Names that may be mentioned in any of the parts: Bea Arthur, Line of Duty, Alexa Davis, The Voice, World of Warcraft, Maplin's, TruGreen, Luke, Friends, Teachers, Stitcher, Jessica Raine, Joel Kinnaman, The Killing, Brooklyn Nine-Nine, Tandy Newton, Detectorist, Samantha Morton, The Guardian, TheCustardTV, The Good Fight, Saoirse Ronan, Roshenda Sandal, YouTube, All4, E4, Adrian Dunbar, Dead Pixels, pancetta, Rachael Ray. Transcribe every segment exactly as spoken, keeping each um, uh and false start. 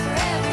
for everyone.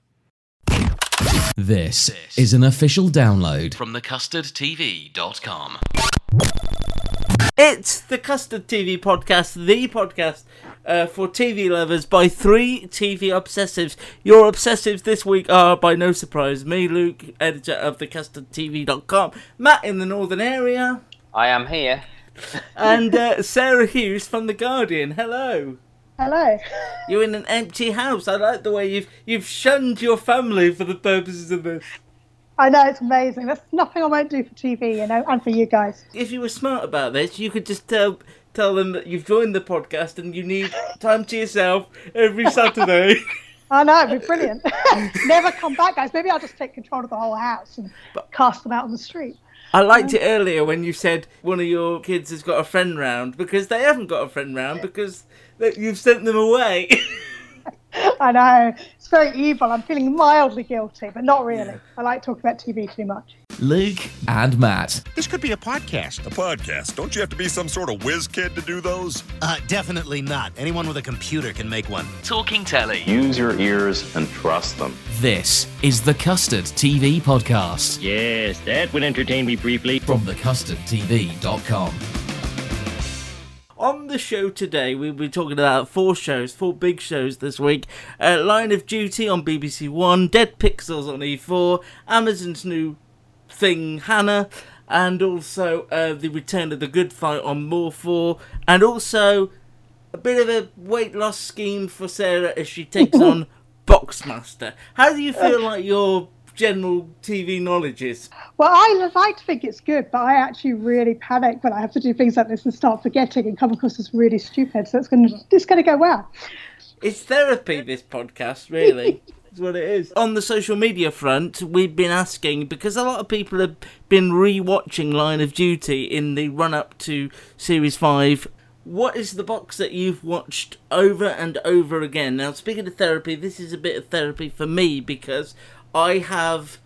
This is an official download from the custard t v dot com. It's the Custard T V podcast, the podcast uh, for T V lovers by three T V obsessives. Your obsessives this week are, by no surprise, me, Luke, editor of the custard t v dot com, Matt in the Northern area. I am here. And uh, Sarah Hughes from The Guardian. Hello. Hello. You're in an empty house. I like the way you've you've shunned your family for the purposes of this. I know, it's amazing. That's nothing I won't do for T V, you know, and for you guys. If you were smart about this, you could just tell tell them that you've joined the podcast and you need time to yourself every Saturday. I know, it'd be brilliant. Never come back, guys. Maybe I'll just take control of the whole house and but cast them out on the street. I liked um, it earlier when you said one of your kids has got a friend round, because they haven't got a friend round because you've sent them away. I know. It's very evil. I'm feeling mildly guilty, but not really. Yeah. I like talking about T V too much. Luke and Matt. This could be a podcast. A podcast? Don't you have to be some sort of whiz kid to do those? Uh, definitely not. Anyone with a computer can make one. Talking telly. Use your ears and trust them. This is the Custard T V podcast. Yes, that would entertain me briefly. From the custard t v dot com. On the show today, we'll be talking about four shows, four big shows this week. Uh, Line of Duty on B B C One, Dead Pixels on E four, Amazon's new thing, Hannah, and also uh, the return of The Good Fight on More four, and also a bit of a weight loss scheme for Sarah as she takes on BoxMaster. How do you feel like your general T V knowledge is? Well, I like to think it's good, but I actually really panic when I have to do things like this and start forgetting and come across as really stupid. So it's going to it's going to go well. It's therapy, this podcast, really. That's what it is. On the social media front, we've been asking, because a lot of people have been re-watching Line of Duty in the run-up to Series five. What is the box that you've watched over and over again? Now, speaking of therapy, this is a bit of therapy for me, because I have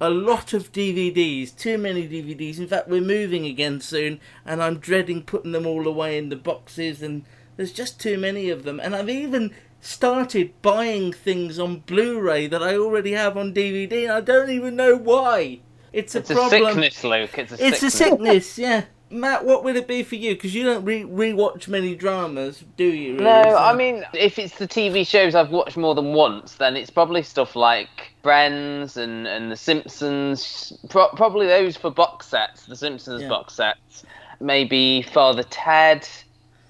a lot of D V Ds, too many D V Ds. In fact, we're moving again soon, and I'm dreading putting them all away in the boxes, and there's just too many of them. And I've even started buying things on Blu-ray that I already have on D V D, and I don't even know why. It's a it's problem. It's a sickness, Luke. It's a sickness. It's a sickness, yeah. Matt, what would it be for you? Because you don't re- re-watch many dramas, do you? Really? No, so. I mean, if it's the T V shows I've watched more than once, then it's probably stuff like Friends and, and The Simpsons. Pro- probably those for box sets, The Simpsons yeah. box sets. Maybe Father Ted.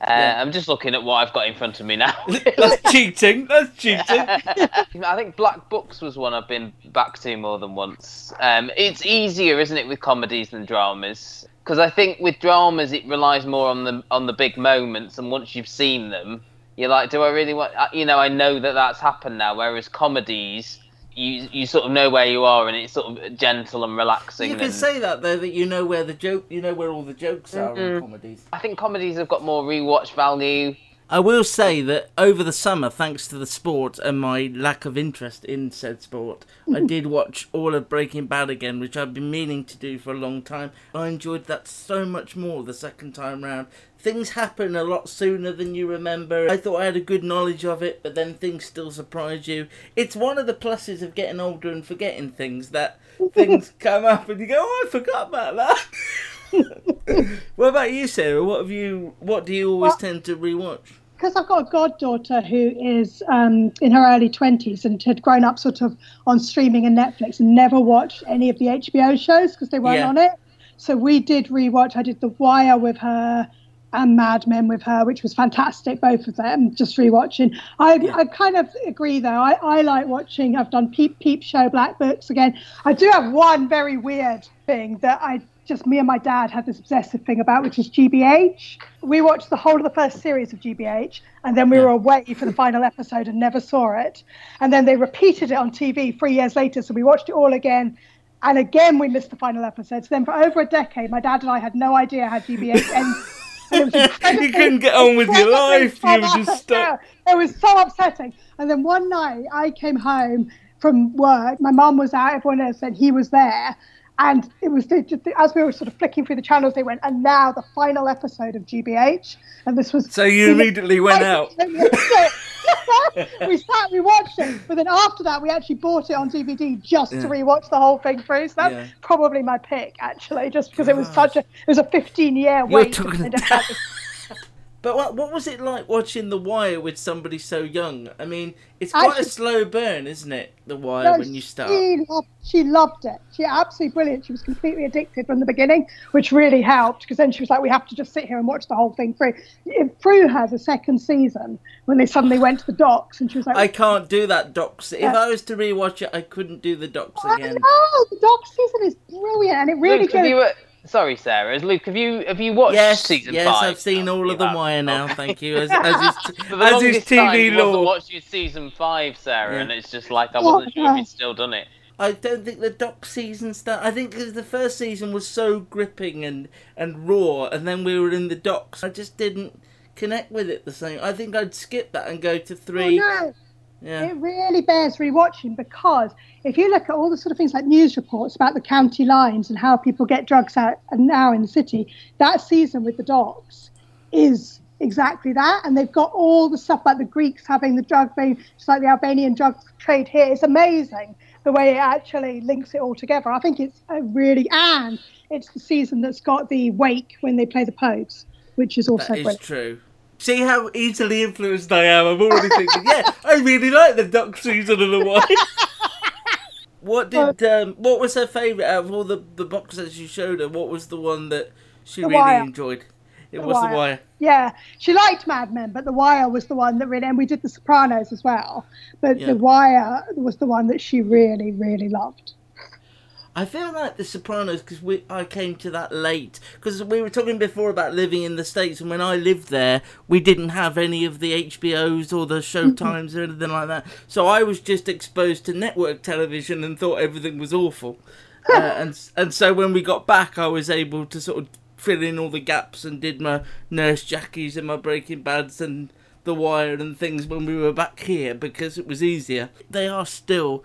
Uh, yeah. I'm just looking at what I've got in front of me now. That's cheating. That's cheating. I think Black Books was one I've been back to more than once. Um, it's easier, isn't it, with comedies than dramas? Because I think with dramas it relies more on the on the big moments, and once you've seen them, you're like, do I really want? You know, I know that that's happened now. Whereas comedies, you you sort of know where you are, and it's sort of gentle and relaxing. You can and... say that though, that you know where the joke, you know where all the jokes are mm-hmm. in comedies. I think comedies have got more rewatch value. I will say that over the summer, thanks to the sport and my lack of interest in said sport, I did watch all of Breaking Bad again, which I've been meaning to do for a long time. I enjoyed that so much more the second time round. Things happen a lot sooner than you remember. I thought I had a good knowledge of it, but then things still surprise you. It's one of the pluses of getting older and forgetting things, that things come up and you go, oh, I forgot about that. What about you, Sarah? What have you? What do you always well, tend to rewatch? because I've got a goddaughter who is um, in her early twenties and had grown up sort of on streaming and Netflix and never watched any of the H B O shows because they weren't yeah. on it. So we did rewatch. I did The Wire with her and Mad Men with her, which was fantastic, both of them, just rewatching. I, yeah. I kind of agree, though. I, I like watching. I've done Peep Peep Show, Black Books again. I do have one very weird thing that I just, me and my dad had this obsessive thing about, which is G B H. We watched the whole of the first series of G B H, and then we yeah. were away for the final episode and never saw it. And then they repeated it on T V three years later, so we watched it all again. And again, we missed the final episode. So then for over a decade, my dad and I had no idea how G B H ended. And it was you couldn't get on with your life. You were just stuck. Yeah, it was so upsetting. And then one night, I came home from work. My mum was out, everyone else, and he was there. And it was as we were sort of flicking through the channels, they went, and now the final episode of G B H. And this was. So you immediately went out. We sat, we watched it, but then after that, we actually bought it on D V D just yeah. to rewatch the whole thing through. So that's yeah. probably my pick, actually, just because Gosh. it was such a it was a fifteen year wait. But what, what was it like watching The Wire with somebody so young? I mean, it's quite actually, a slow burn, isn't it, The Wire, no, when you start? She loved, she loved it. She absolutely brilliant. She was completely addicted from the beginning, which really helped, because then she was like, we have to just sit here and watch the whole thing through. It threw her the second season when they suddenly went to the docs, and she was like... I can't do that docs. If yeah. I was to rewatch it, I couldn't do the docs oh, again. Oh, the docs season is brilliant, and it really goes... Sorry, Sarah. Luke, have you have you watched yes, season yes, five? Yes, I've seen all of The Wire now. Thank you. As, as is, t- For the as longest is T V time, law. I watched season five, Sarah, yeah. and it's just like I wasn't sure if you'd still done it. I don't think the doc season started. I think because the first season was so gripping and and raw, and then we were in the docs. I just didn't connect with it the same. I think I'd skip that and go to three. Oh, no. Yeah. It really bears rewatching, because if you look at all the sort of things like news reports about the county lines and how people get drugs out and now in the city, that season with the docs is exactly that. And they've got all the stuff like the Greeks having the drug, it's like the Albanian drug trade here. It's amazing the way it actually links it all together. I think it's a really, and it's the season that's got the wake when they play the Pogues, which is also great. That is true. See how easily influenced I am. I'm already thinking, yeah, I really like the duck season of The Wire. What did, um, what was her favourite out of all the, the boxes you showed her? What was the one that she the really wire. enjoyed? It the was wire. The Wire. Yeah, she liked Mad Men, but The Wire was the one that really, and we did The Sopranos as well, but yeah. The Wire was the one that she really, really loved. I feel like The Sopranos, because we I came to that late. Because we were talking before about living in the States, and when I lived there, we didn't have any of the H B Os or the Showtimes or anything like that. So I was just exposed to network television and thought everything was awful. uh, and and so when we got back, I was able to sort of fill in all the gaps and did my Nurse Jackies and my Breaking Bads and The Wire and things when we were back here, because it was easier. They are still...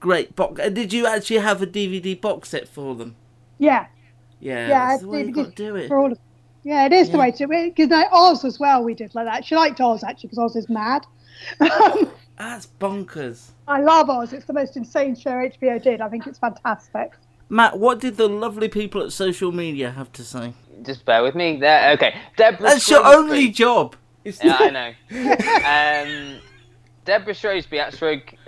Great box. Did you actually have a D V D box set for them? Yeah. Yeah, yeah, that's the way you got to do it. For all of, yeah, it is yeah. the way to do it. Because like Oz as well, we did like that. She liked Oz, actually, because Oz is mad. That's bonkers. I love Oz. It's the most insane show H B O did. I think it's fantastic. Matt, what did the lovely people at social media have to say? Just bear with me. There. Okay. Deborah that's Shrewsbury. Your only job. It's yeah, not... I know. um... Deborah Shrewsbury at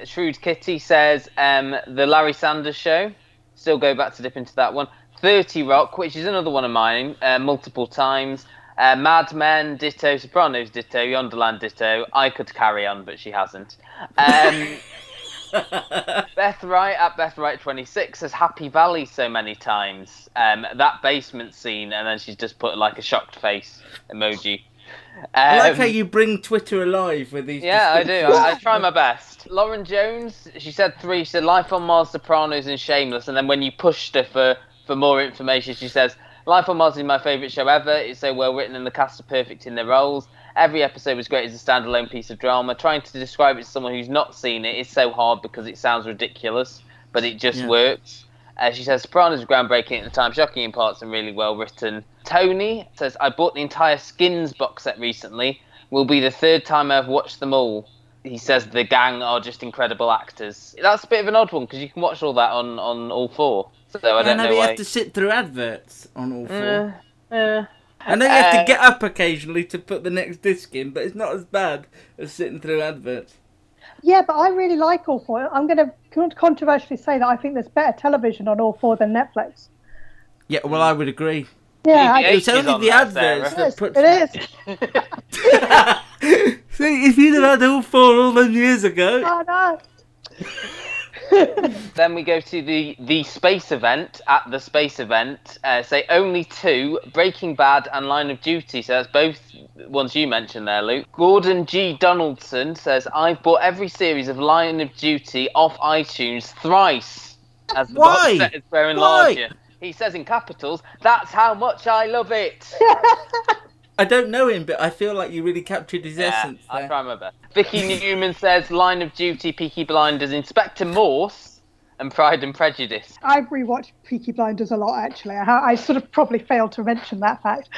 Shrewd Kitty says, um, The Larry Sanders Show. Still go back to dip into that one. thirty Rock, which is another one of mine, uh, multiple times. Uh, Mad Men, ditto. Sopranos, ditto. Yonderland, ditto. I could carry on, but she hasn't. Um, Beth Wright at Beth Wright twenty-six says, Happy Valley so many times. Um, that basement scene, and then she's just put like a shocked face emoji. Um, I like how you bring Twitter alive with these. Yeah, I do. I, I try my best. Lauren Jones, she said three. She said Life on Mars, Sopranos, and Shameless. And then when you pushed her for, for more information, she says Life on Mars is my favourite show ever. It's so well written and the cast are perfect in their roles. Every episode was great as a standalone piece of drama. Trying to describe it to someone who's not seen it is so hard because it sounds ridiculous, but it just yeah. works. Uh, she says, Sopranos was groundbreaking at the time, shocking in parts and really well written. Tony says, I bought the entire Skins box set recently. Will be the third time I've watched them all. He says the gang are just incredible actors. That's a bit of an odd one, because you can watch all that on, on All four. So I don't and know why. And you have to sit through adverts on All four. Uh, uh, I know you have um, to get up occasionally to put the next disc in, but it's not as bad as sitting through adverts. Yeah, but I really like All four. I'm going to controversially say that I think there's better television on All four than Netflix. Yeah, well, I would agree. Yeah, I it's only the adverts that, that yes, puts... It is. See, if you'd have had All four all those years ago... Oh, no. Then we go to the, the space event. At the space event, uh, say only two, Breaking Bad and Line of Duty. So that's both ones you mentioned there, Luke. Gordon G. Donaldson says, I've bought every series of Line of Duty off iTunes thrice. As the Why? box set is growing Why? larger. He says in capitals, that's how much I love it. I don't know him, but I feel like you really captured his yeah, essence there. I try my best. Vicky Newman says, Line of Duty, Peaky Blinders, Inspector Morse, and Pride and Prejudice. I've rewatched Peaky Blinders a lot, actually. I, I sort of probably failed to mention that fact.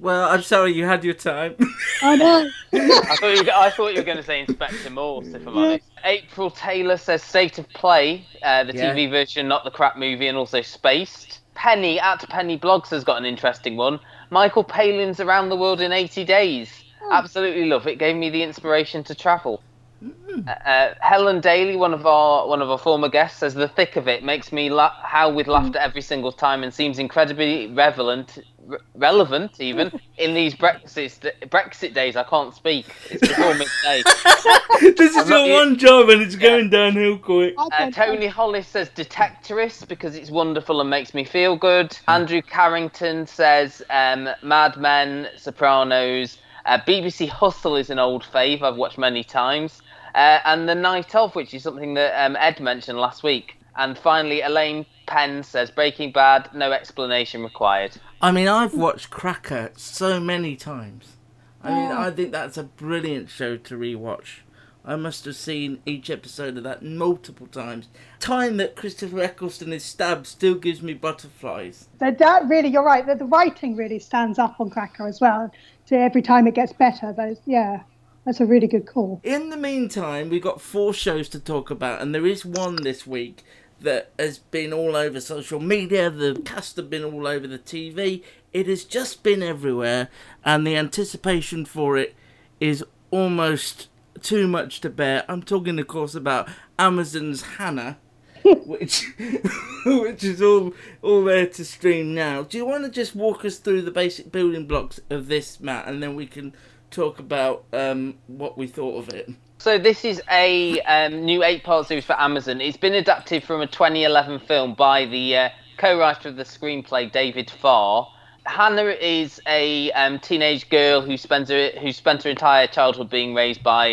Well, I'm sorry, you had your time. I know. I thought you were, I thought you were going to say Inspector Morse, if I'm yeah. honest. April Taylor says, State of Play, uh, the yeah. T V version, not the crap movie, and also Spaced. Penny, at Penny Blogs, has got an interesting one. Michael Palin's Around the World in eighty days. Oh. Absolutely love it. Gave me the inspiration to travel. Mm. Uh, Helen Daly, one of our one of our former guests, says, the thick of it makes me la- howl with laughter every single time and seems incredibly relevant, re- relevant even, in these Brexit, st- Brexit days. I can't speak. It's before midday. This is I'm your one yet. job and it's yeah. going downhill quick. Uh, Tony Hollis says Detectorist because it's wonderful and makes me feel good. Mm. Andrew Carrington says um, Mad Men, Sopranos. Uh, B B C Hustle is an old fave I've watched many times. Uh, and The Night Of, which is something that um, Ed mentioned last week. And finally, Elaine Penn says, Breaking Bad, no explanation required. I mean, I've watched Cracker so many times. I mean, I think that's a brilliant show to rewatch. I must have seen each episode of that multiple times. Time that Christopher Eccleston is stabbed still gives me butterflies. That really, you're right. The, the writing really stands up on Cracker as well. So every time it gets better, those yeah. That's a really good call. In the meantime, we've got four shows to talk about, and there is one this week that has been all over social media. The cast have been all over the T V. It has just been everywhere, and the anticipation for it is almost too much to bear. I'm talking, of course, about Amazon's Hannah, which which is all, all there to stream now. Do you want to just walk us through the basic building blocks of this, Matt, and then we can... talk about um, what we thought of it. So this is a um, new eight-part series for Amazon. It's been adapted from a twenty eleven film by the uh, co-writer of the screenplay, David Farr. Hannah is a um, teenage girl who spends her, who spent her entire childhood being raised by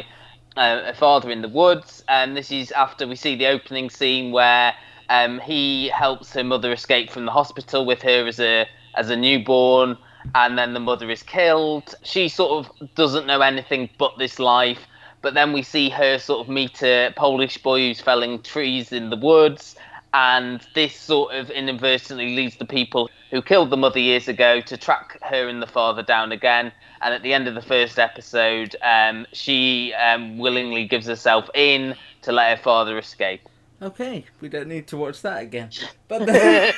uh, a father in the woods. And this is after we see the opening scene where um, he helps her mother escape from the hospital with her as a as a newborn. And then the mother is killed. She sort of doesn't know anything but this life. But then we see her sort of meet a Polish boy who's felling trees in the woods. And this sort of inadvertently leads the people who killed the mother years ago to track her and the father down again. And at the end of the first episode, um, she um, willingly gives herself in to let her father escape. Okay, we don't need to watch that again. But the,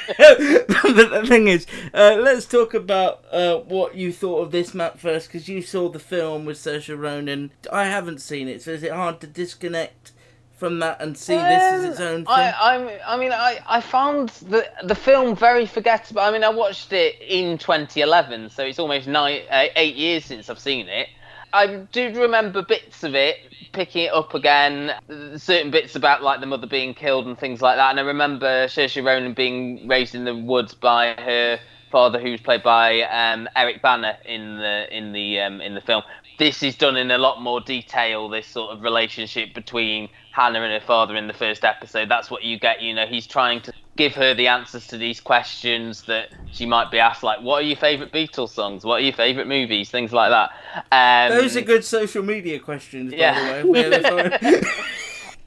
the thing is, uh, let's talk about uh, what you thought of this map first, because you saw the film with Saoirse Ronan. I haven't seen it, so is it hard to disconnect from that and see um, this as its own thing? I, I, I mean, I, I found the the film very forgettable. I mean, I watched it in twenty eleven, so it's almost nine, uh, eight years since I've seen it. I do remember bits of it, picking it up again, certain bits about like the mother being killed and things like that. And I remember Saoirse Ronan being raised in the woods by her father, who was played by um, Eric Bana in the in the um, in the film. This is done in a lot more detail. This sort of relationship between Hannah and her father in the first episode. That's what you get. You know, he's trying to give her the answers to these questions that she might be asked, like, what are your favourite Beatles songs? What are your favourite movies? Things like that. Um, Those are good social media questions, by yeah. the way.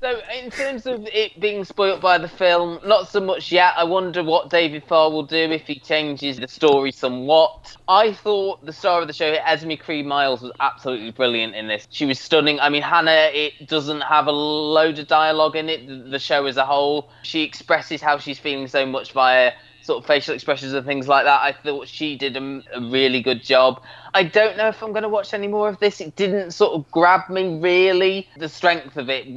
So, in terms of it being spoilt by the film, not so much yet. I wonder what David Farr will do if he changes the story somewhat. I thought the star of the show, Esme Creed-Miles, was absolutely brilliant in this. She was stunning. I mean, Hannah, it doesn't have a load of dialogue in it, the show as a whole. She expresses how she's feeling so much via sort of facial expressions and things like that. I thought she did a, a really good job. I don't know if I'm going to watch any more of this. It didn't sort of grab me, really. The strength of it.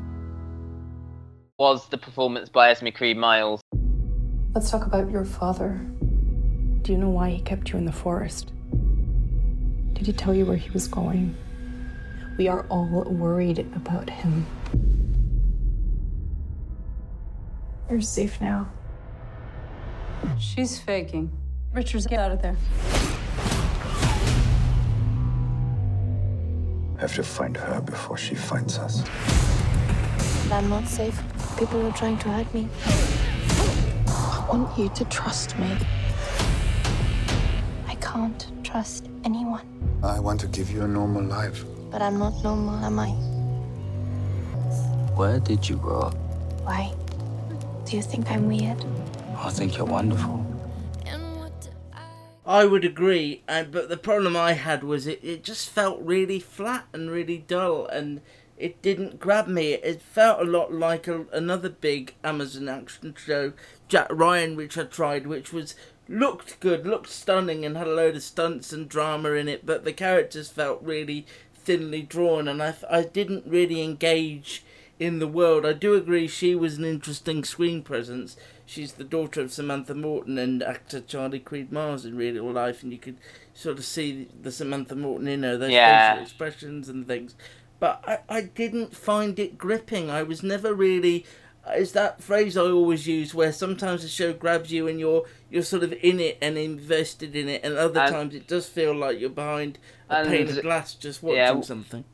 Was the performance by Esme Creed-Miles. Let's talk about your father. Do you know why he kept you in the forest? Did he tell you where he was going? We are all worried about him. You're safe now. She's faking. Richards, get out of there. I have to find her before she finds us. I'm not safe. People are trying to hurt me. I want you to trust me. I can't trust anyone. I want to give you a normal life. But I'm not normal, am I? Where did you grow up? Why? Do you think I'm weird? I think you're wonderful. I would agree, and but the problem I had was it, it just felt really flat and really dull, and it didn't grab me. It felt a lot like a, another big Amazon action show, Jack Ryan, which I tried, which was looked good, looked stunning, and had a load of stunts and drama in it, but the characters felt really thinly drawn, and I, I didn't really engage in the world. I do agree she was an interesting screen presence. She's the daughter of Samantha Morton and actor Charlie Creed-Miles in real life, and you could sort of see the Samantha Morton in her, those yeah. facial expressions and things. But I, I didn't find it gripping. I was never really... It's that phrase I always use where sometimes a show grabs you and you're you're sort of in it and invested in it, and other and, times it does feel like you're behind a pane of glass just watching yeah, something.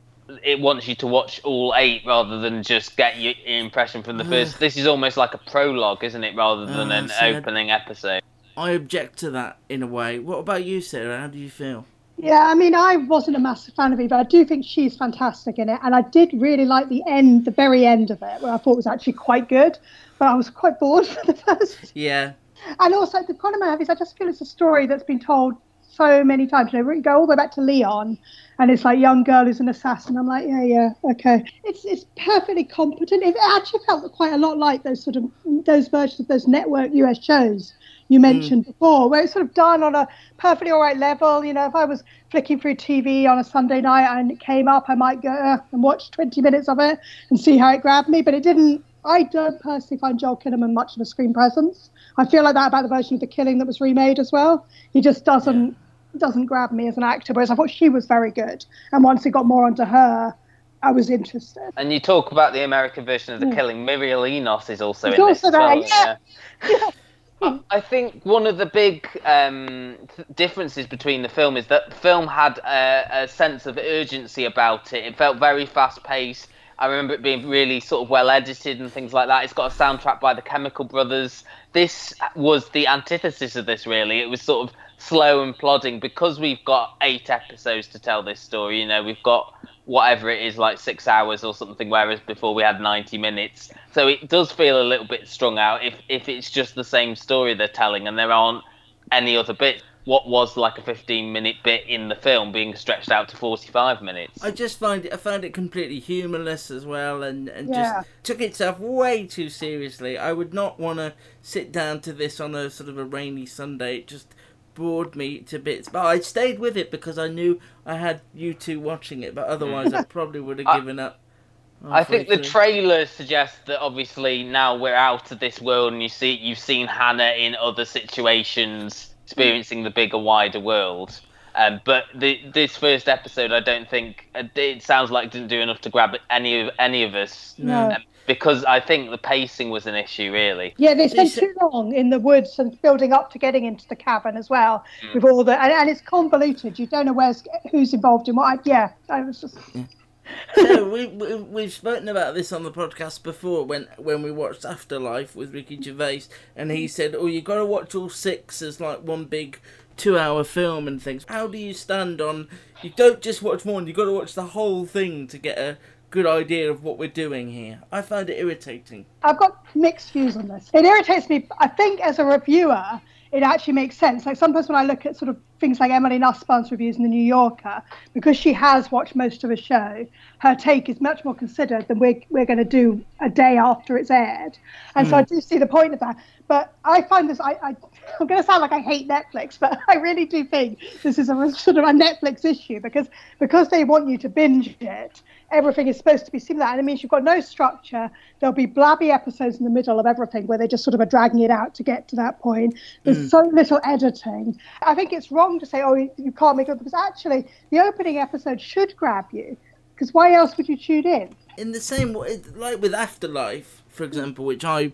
It wants you to watch all eight rather than just get your impression from the uh, first. This is almost like a prologue, isn't it, rather than uh, an so opening I'd, episode. I object to that in a way. What about you, Sarah? How do you feel? Yeah, I mean, I wasn't a massive fan of it, but I do think she's fantastic in it. And I did really like the end, the very end of it, where I thought was actually quite good. But I was quite bored for the first. Yeah. And also, the problem I have is I just feel it's a story that's been told so many times. You know, we go all the way back to Leon, and it's like, young girl is an assassin. I'm like, yeah, yeah, okay. It's it's perfectly competent. It actually felt quite a lot like those sort of those versions of those network U S shows you mentioned mm. before, where it's sort of done on a perfectly all right level. You know, if I was flicking through T V on a Sunday night and it came up, I might go uh, and watch twenty minutes of it and see how it grabbed me. But it didn't. I don't personally find Joel Kinnaman much of a screen presence. I feel like that about the version of The Killing that was remade as well. He just doesn't doesn't grab me as an actor, whereas I thought she was very good. And once it got more onto her, I was interested. And you talk about the American version of The yeah. Killing. Mireille Enos is also She's in also this there, as well, yeah. yeah. I think one of the big um, differences between the film is that the film had a, a sense of urgency about it. It felt very fast-paced. I remember it being really sort of well-edited and things like that. It's got a soundtrack by the Chemical Brothers. This was the antithesis of this, really. It was sort of slow and plodding because we've got eight episodes to tell this story. You know, we've got whatever it is, like six hours or something, whereas before we had ninety minutes. So it does feel a little bit strung out if, if it's just the same story they're telling and there aren't any other bits. What was like a fifteen-minute bit in the film being stretched out to forty-five minutes. I just find it, I found it completely humourless as well, and, and yeah. just took itself way too seriously. I would not want to sit down to this on a sort of a rainy Sunday. It just bored me to bits, but I stayed with it because I knew I had you two watching it, but otherwise I probably would have given I, up. I think the trailer suggests that obviously now we're out of this world and you see, you've seen Hannah in other situations experiencing the bigger, wider world. Um, but the, this first episode, I don't think, it sounds like it didn't do enough to grab any of any of us. No. Um, because I think the pacing was an issue, really. Yeah, they spent too long in the woods and building up to getting into the cabin as well, mm. with all the and, and it's convoluted. You don't know where's who's involved in what. I, yeah, I was just. Yeah. So we, we we've spoken about this on the podcast before when when we watched Afterlife with Ricky Gervais, and he said, "Oh, you got to watch all six as like one big two-hour film and things." How do you stand on? You don't just watch one; you got to watch the whole thing to get a good idea of what we're doing here. I find it irritating. I've got mixed views on this. It irritates me. I think as a reviewer, it actually makes sense. Like sometimes when I look at sort of things like Emily Nussbaum's reviews in The New Yorker, because she has watched most of a show, her take is much more considered than we're, we're going to do a day after it's aired. And mm. so I do see the point of that. But I find this, I, I, I'm going to sound like I hate Netflix, but I really do think this is a sort of a Netflix issue because because they want you to binge it, everything is supposed to be similar. And it means you've got no structure. There'll be blabby episodes in the middle of everything where they just sort of are dragging it out to get to that point. There's mm. so little editing. I think it's wrong to say, oh, you can't make it, because actually the opening episode should grab you, because why else would you tune in? In the same way, like with Afterlife, for example, which I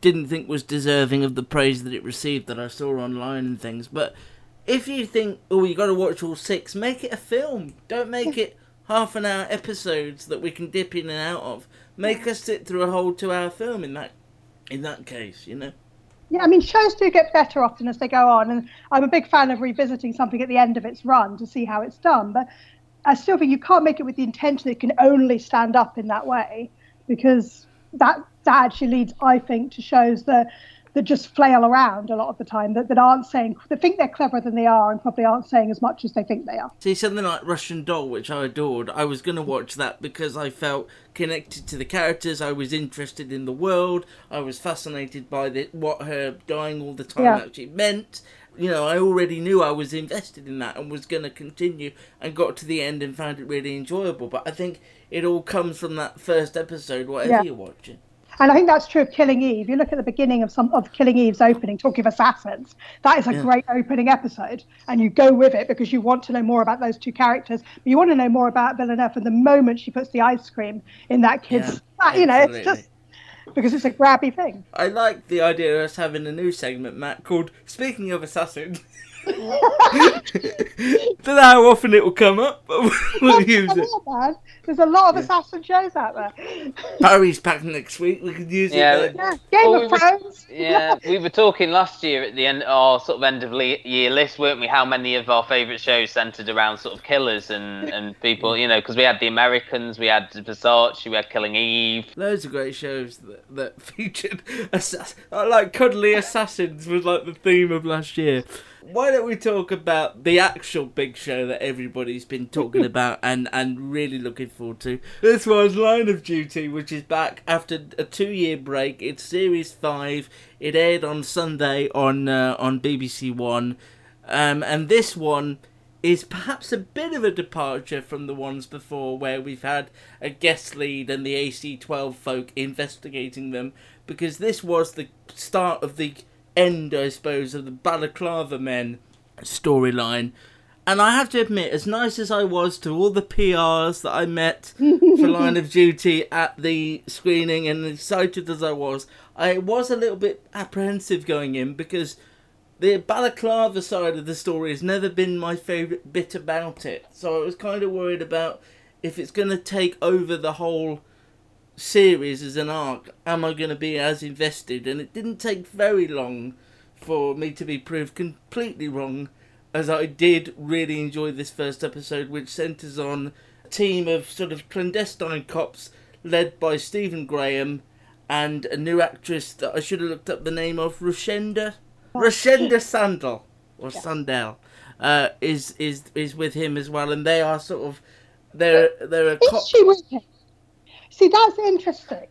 didn't think was deserving of the praise that it received that I saw online and things. But if you think, oh, you got to watch all six, make it a film. Don't make it half an hour episodes that we can dip in and out of. Make us sit through a whole two-hour film in that, in that case, you know. Yeah, I mean, shows do get better often as they go on, and I'm a big fan of revisiting something at the end of its run to see how it's done, but I still think you can't make it with the intention that it can only stand up in that way, because that that actually leads, I think, to shows that, that just flail around a lot of the time, that, that aren't saying, that think they're cleverer than they are and probably aren't saying as much as they think they are. See, something like Russian Doll, which I adored, I was going to watch that because I felt connected to the characters, I was interested in the world, I was fascinated by the, what her dying all the time yeah. actually meant. You know, I already knew I was invested in that and was going to continue, and got to the end and found it really enjoyable. But I think it all comes from that first episode, whatever yeah. you're watching. And I think that's true of Killing Eve. You look at the beginning of some of Killing Eve's opening, talking of assassins. That is a yeah. great opening episode. And you go with it because you want to know more about those two characters. But you want to know more about Villeneuve from the moment she puts the ice cream in that kid's... Yeah, you know, it's just... because it's a grabby thing. I like the idea of us having a new segment, Matt, called Speaking of Assassins. Don't know how often it will come up, but we'll That's use it. Man. There's a lot of yeah. assassin shows out there. Barry's back next week. We could use yeah, it. Yeah. Game well, of we Thrones. Were, yeah, we were talking last year at the end, our sort of end of year list, weren't we? How many of our favourite shows centred around sort of killers and, and people, you know? Because we had The Americans, we had Versace, we had Killing Eve. Loads of great shows that, that featured assass- like cuddly assassins was like the theme of last year. Why don't we talk about the actual big show that everybody's been talking about and, and really looking forward to? This one's Line of Duty, which is back after a two-year break. It's Series five. It aired on Sunday on uh, on B B C One. Um, and this one is perhaps a bit of a departure from the ones before, where we've had a guest lead and the A C twelve folk investigating them, because this was the start of the... end, I suppose, of the Balaclava Men storyline. And I have to admit, as nice as I was to all the P Rs that I met for Line of Duty at the screening, and excited as I was, I was a little bit apprehensive going in, because the Balaclava side of the story has never been my favourite bit about it. So I was kind of worried about if it's going to take over the whole series as an arc, am I going to be as invested? And it didn't take very long for me to be proved completely wrong, as I did really enjoy this first episode, which centres on a team of sort of clandestine cops led by Stephen Graham and a new actress that I should have looked up the name of, Roshenda Roshenda Sandal or yeah. Sandal uh, is is is with him as well, and they are sort of they're they're a cop. Is she with him? See, that's interesting.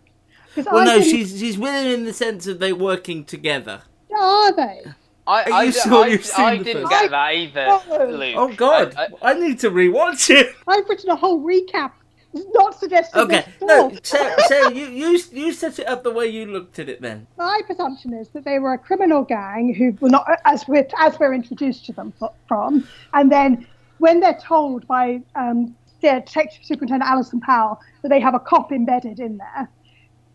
Well, I no, didn't... she's she's with him in the sense of they're working together. Are they? I Are you I, sure I, you've seen I, I didn't first? Get that either, Luke. Oh, God. I, I... I need to rewatch it. I've written a whole recap. It's not suggesting okay. this at all. No, Sarah, Sarah you, you, you set it up the way you looked at it then. My presumption is that they were a criminal gang who were not, as we're, as we're introduced to them from, and then when they're told by... Um, Detective Superintendent Alison Powell that they have a cop embedded in there,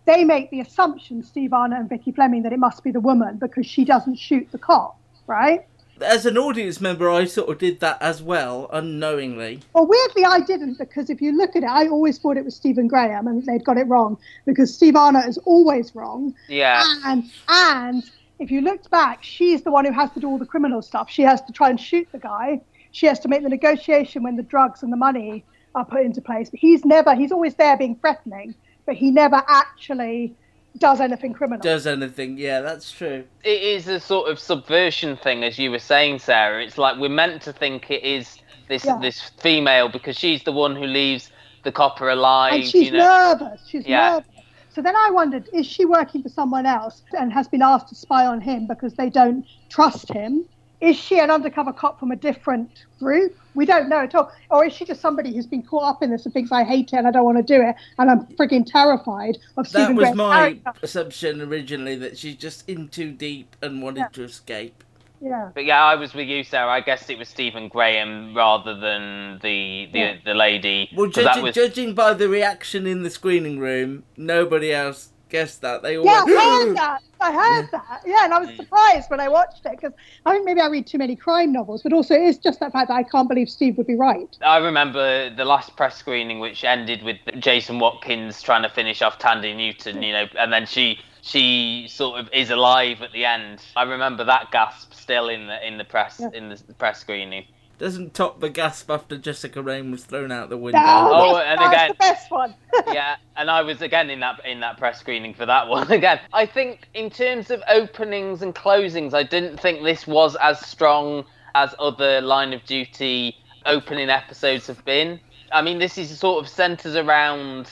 they make the assumption, Steve Arnott and Vicky Fleming, that it must be the woman because she doesn't shoot the cop, right? As an audience member, I sort of did that as well, unknowingly. Well, weirdly, I didn't, because if you look at it, I always thought it was Stephen Graham, and they'd got it wrong, because Steve Arnott is always wrong. Yeah. And, and if you looked back, she's the one who has to do all the criminal stuff. She has to try and shoot the guy. She has to make the negotiation when the drugs and the money are put into place. But he's never, he's always there being threatening, but he never actually does anything criminal. Does anything, yeah, that's true. It is a sort of subversion thing, as you were saying, Sarah. It's like we're meant to think it is this yeah. this female because she's the one who leaves the copper alive. And she's you know. nervous, she's yeah. nervous. So then I wondered, is she working for someone else and has been asked to spy on him because they don't trust him? Is she an undercover cop from a different group? We don't know at all. Or is she just somebody who's been caught up in this and thinks, I hate it and I don't want to do it and I'm frigging terrified of Stephen Graham's character? That was my assumption originally, that she's just in too deep and wanted yeah. to escape. Yeah. But yeah, I was with you, Sarah. I guess it was Stephen Graham rather than the the, yeah. the lady. Well, judging, was... judging by the reaction in the screening room, nobody else guessed that. They all yeah, went, I heard that. I heard yeah. that. Yeah, and I was surprised when I watched it, because I think maybe I read too many crime novels, but also it's just that fact that I can't believe Steve would be right. I remember the last press screening, which ended with Jason Watkins trying to finish off Tandy Newton, you know, and then she... she sort of is alive at the end. I remember that gasp still in the in the press yeah. in the press screening. Doesn't top the gasp after Jessica Raine was thrown out the window. No, oh, and that again, was the best one. yeah, and I was again in that in that press screening for that one again. I think in terms of openings and closings, I didn't think this was as strong as other Line of Duty opening episodes have been. I mean, this is sort of centres around,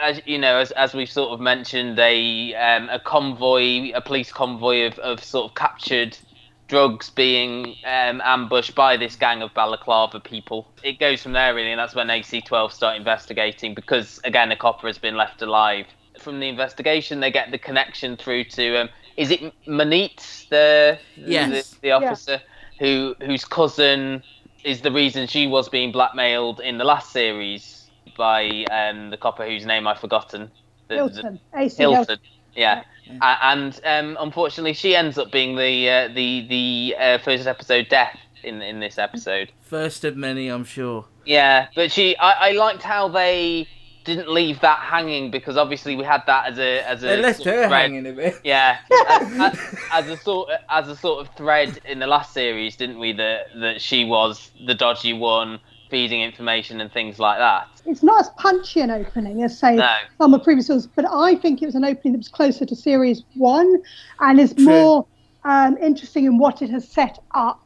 as you know, as as we've sort of mentioned, a um, a convoy, a police convoy of, of sort of captured drugs being um, ambushed by this gang of balaclava people. It goes from there, really, and that's when A C twelve start investigating, because, again, a copper has been left alive. From the investigation, they get the connection through to, um, is it Manit, the, yes. the, the officer, yeah. who whose cousin is the reason she was being blackmailed in the last series, by um, the copper whose name I've forgotten. The, Hilton. The, A C Hilton. Yeah. yeah. Uh, and um, unfortunately, she ends up being the uh, the the uh, first episode death in in this episode. First of many, I'm sure. Yeah, but she, I, I liked how they didn't leave that hanging, because obviously we had that as a as a. They left her thread. hanging a bit. Yeah, as, as, as a sort of, as a sort of thread in the last series, didn't we? That that she was the dodgy one, feeding information and things like that. It's not as punchy an opening as, say, no. some of previous films, but I think it was an opening that was closer to series one and is True. more um, interesting in what it has set up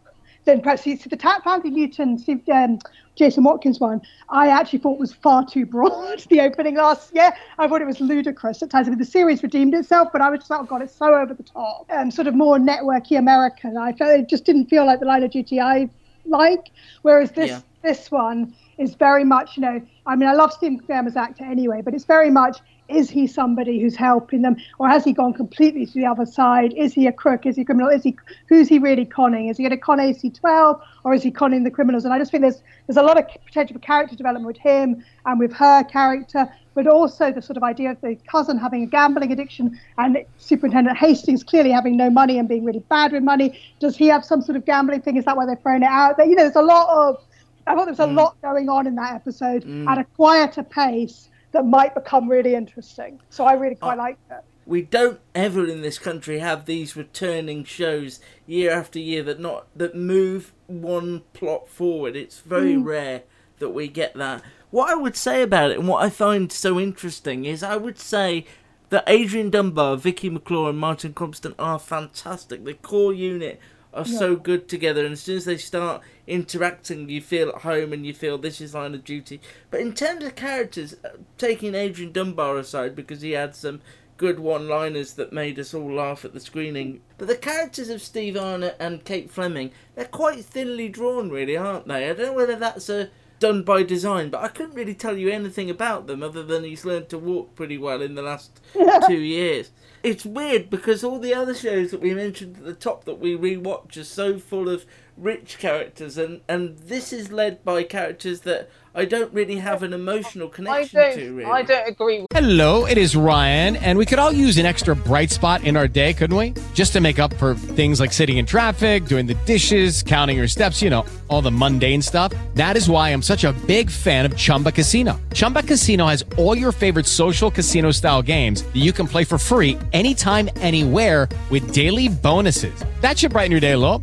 than perhaps you see, the Tandy Newton, um, Jason Watkins one, I actually thought was far too broad. The opening last year, I thought it was ludicrous at times. I mean, the series redeemed itself, but I was just like, oh God, it's so over the top. Um, sort of more networky American. I felt it just didn't feel like the Line of Duty I like, whereas this yeah. this one is very much, you know, I mean, I love Stephen Graham as actor anyway, but it's very much, is he somebody who's helping them, or has he gone completely to the other side? Is he a crook? Is he a criminal? Is he, who's he really conning? Is he going to con A C twelve, or is he conning the criminals? And I just think there's there's a lot of potential for character development with him and with her character, but also the sort of idea of the cousin having a gambling addiction and Superintendent Hastings clearly having no money and being really bad with money. Does he have some sort of gambling thing? Is that why they're throwing it out? But, you know, there's a lot of, I thought there was a mm. lot going on in that episode mm. at a quieter pace that might become really interesting. So I really quite I, liked it. We don't ever in this country have these returning shows year after year that not that move one plot forward. It's very mm. rare that we get that. What I would say about it and what I find so interesting is I would say that Adrian Dunbar, Vicky McClure and Martin Constant are fantastic. The core unit are yeah. so good together, and as soon as they start interacting you feel at home and you feel this is Line of Duty. But in terms of characters, taking Adrian Dunbar aside, because he had some good one-liners that made us all laugh at the screening, but the characters of Steve Arnott and Kate Fleming, they're quite thinly drawn really, aren't they? I don't know whether that's a done by design, but I couldn't really tell you anything about them other than he's learned to walk pretty well in the last two years. It's weird because all the other shows that we mentioned at the top that we rewatch are so full of rich characters, and, and this is led by characters that I don't really have an emotional connection I don't, to, really. I don't agree with... Hello, it is Ryan, and we could all use an extra bright spot in our day, couldn't we? Just to make up for things like sitting in traffic, doing the dishes, counting your steps, you know, all the mundane stuff. That is why I'm such a big fan of Chumba Casino. Chumba Casino has all your favorite social casino-style games that you can play for free anytime, anywhere with daily bonuses. That should brighten your day a little.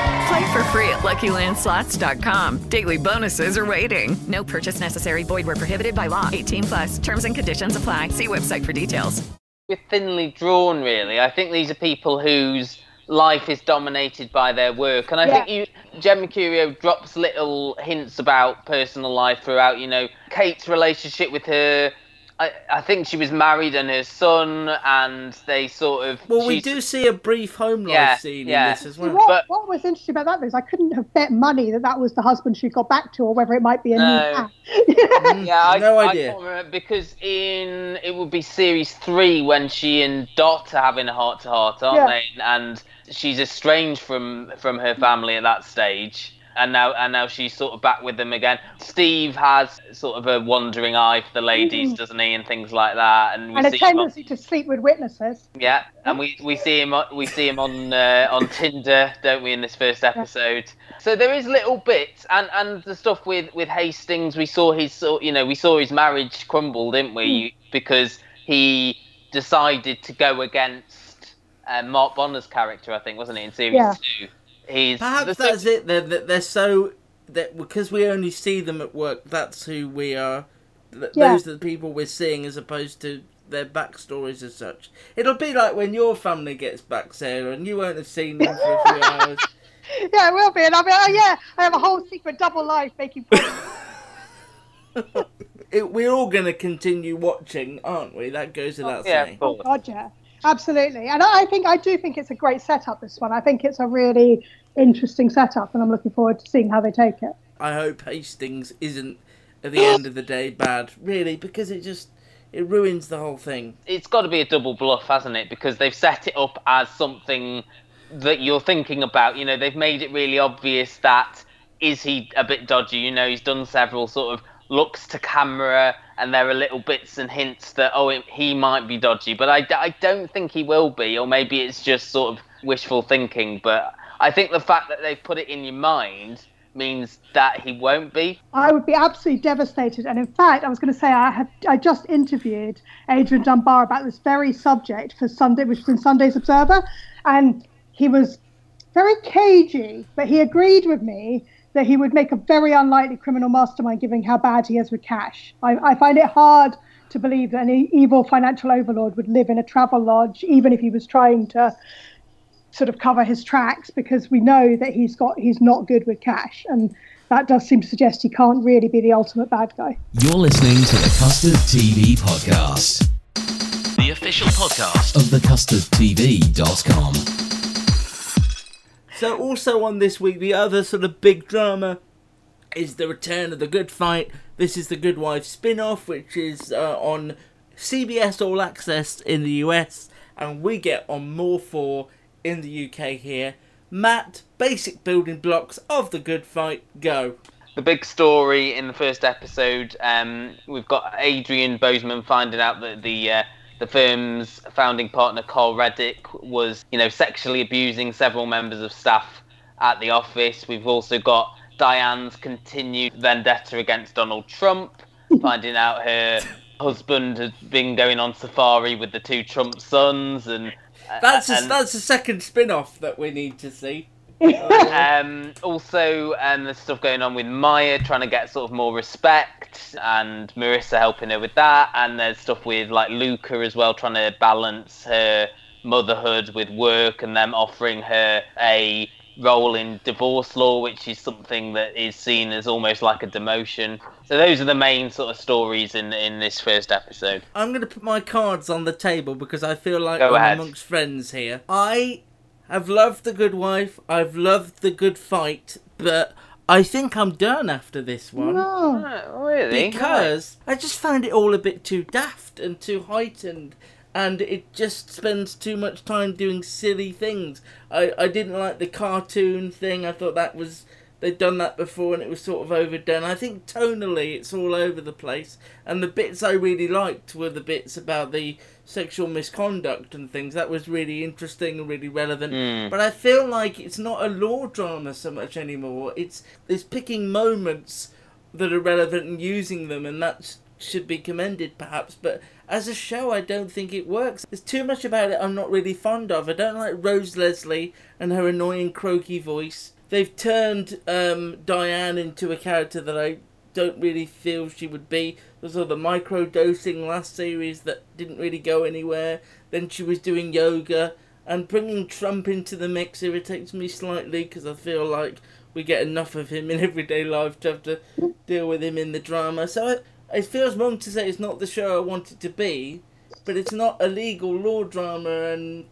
Play for free at lucky land slots dot com. Daily bonuses are waiting. No purchase necessary. Void where prohibited by law. eighteen plus. Terms and conditions apply. See website for details. We're thinly drawn, really. I think these are people whose life is dominated by their work. And I yeah. think you, Jen Mercurio drops little hints about personal life throughout, you know, Kate's relationship with her. I, I think she was married and her son, and they sort of... Well, we do see a brief home life yeah, scene yeah. in this as well. What, but, what was interesting about that is I couldn't have bet money that that was the husband she got back to, or whether it might be a no, new man. yeah, I, no idea. I can't remember, because in it would be series three when she and Dot are having a heart-to-heart, aren't yeah. they? And she's estranged from, from her family at that stage. And now and now she's sort of back with them again. Steve has sort of a wandering eye for the ladies, doesn't he, and things like that. And, we and a see tendency him on... to sleep with witnesses. Yeah, and we, we see him we see him on uh, on Tinder, don't we, in this first episode? Yeah. So there is little bits, and, and the stuff with, with Hastings. We saw his you know we saw his marriage crumble, didn't we? Mm. Because he decided to go against uh, Mark Bonner's character, I think, wasn't it, in series yeah. two. He's Perhaps that's thing. it. That they're, they're so that because we only see them at work, that's who we are. Th- yeah. Those are the people we're seeing, as opposed to their backstories as such. It'll be like when your family gets back, Sarah, and you won't have seen them for a few hours. Yeah, it will be, and I'll be. Oh yeah, I have a whole secret double life making. it, we're all going to continue watching, aren't we? That goes without oh, yeah, saying. Oh God, yeah. Absolutely. And I think I do think it's a great setup, this one. I think it's a really interesting setup, and I'm looking forward to seeing how they take it. I hope Hastings isn't, at the end of the day, bad, really, because it just it ruins the whole thing. It's got to be a double bluff, hasn't it? Because they've set it up as something that you're thinking about. You know, they've made it really obvious that, is he a bit dodgy? You know, he's done several sort of looks to camera, and there are little bits and hints that, oh, it, he might be dodgy. But I, I don't think he will be, or maybe it's just sort of wishful thinking. But I think the fact that they've put it in your mind means that he won't be. I would be absolutely devastated. And in fact, I was going to say, I had I just interviewed Adrian Dunbar about this very subject for Sunday, which was in Sunday's Observer. And he was very cagey, but he agreed with me that he would make a very unlikely criminal mastermind, given how bad he is with cash. I, I find it hard to believe that an evil financial overlord would live in a travel lodge, even if he was trying to sort of cover his tracks, because we know that he's got he's not good with cash. And that does seem to suggest he can't really be the ultimate bad guy. You're listening to the Custard T V podcast, the official podcast of the custard t v dot com. So also on this week, the other sort of big drama is the return of The Good Fight. This is the Good Wife spin-off, which is uh, on C B S All Access in the U S, and we get on More four in the U K here. Matt, basic building blocks of The Good Fight, go. The big story in the first episode, um, we've got Adrian Bozeman finding out that the... Uh, The firm's founding partner, Carl Reddick, was, you know, sexually abusing several members of staff at the office. We've also got Diane's continued vendetta against Donald Trump, finding out her husband had been going on safari with the two Trump sons. And that's a, and, that's a second spin-off that we need to see. um, also, um, there's stuff going on with Maya trying to get sort of more respect, and Marissa helping her with that. And there's stuff with like Luca as well, trying to balance her motherhood with work, and them offering her a role in divorce law, which is something that is seen as almost like a demotion. So those are the main sort of stories in in this first episode. I'm going to put my cards on the table because I feel like Go I'm ahead. amongst friends here. I have loved The Good Wife. I've loved The Good Fight, but I think I'm done after this one. No, not really. Because no. I just found it all a bit too daft and too heightened. And it just spends too much time doing silly things. I, I didn't like the cartoon thing. I thought that was... They'd done that before and it was sort of overdone. I think tonally it's all over the place. And the bits I really liked were the bits about the sexual misconduct and things. That was really interesting and really relevant. Mm. But I feel like it's not a law drama so much anymore. It's, it's picking moments that are relevant and using them. And that should be commended perhaps. But... as a show, I don't think it works. There's too much about it I'm not really fond of. I don't like Rose Leslie and her annoying croaky voice. They've turned um, Diane into a character that I don't really feel she would be. There's all the micro-dosing last series that didn't really go anywhere. Then she was doing yoga. And bringing Trump into the mix irritates me slightly because I feel like we get enough of him in everyday life to have to deal with him in the drama. So... I, It feels wrong to say it's not the show I want it to be, but it's not a legal law drama and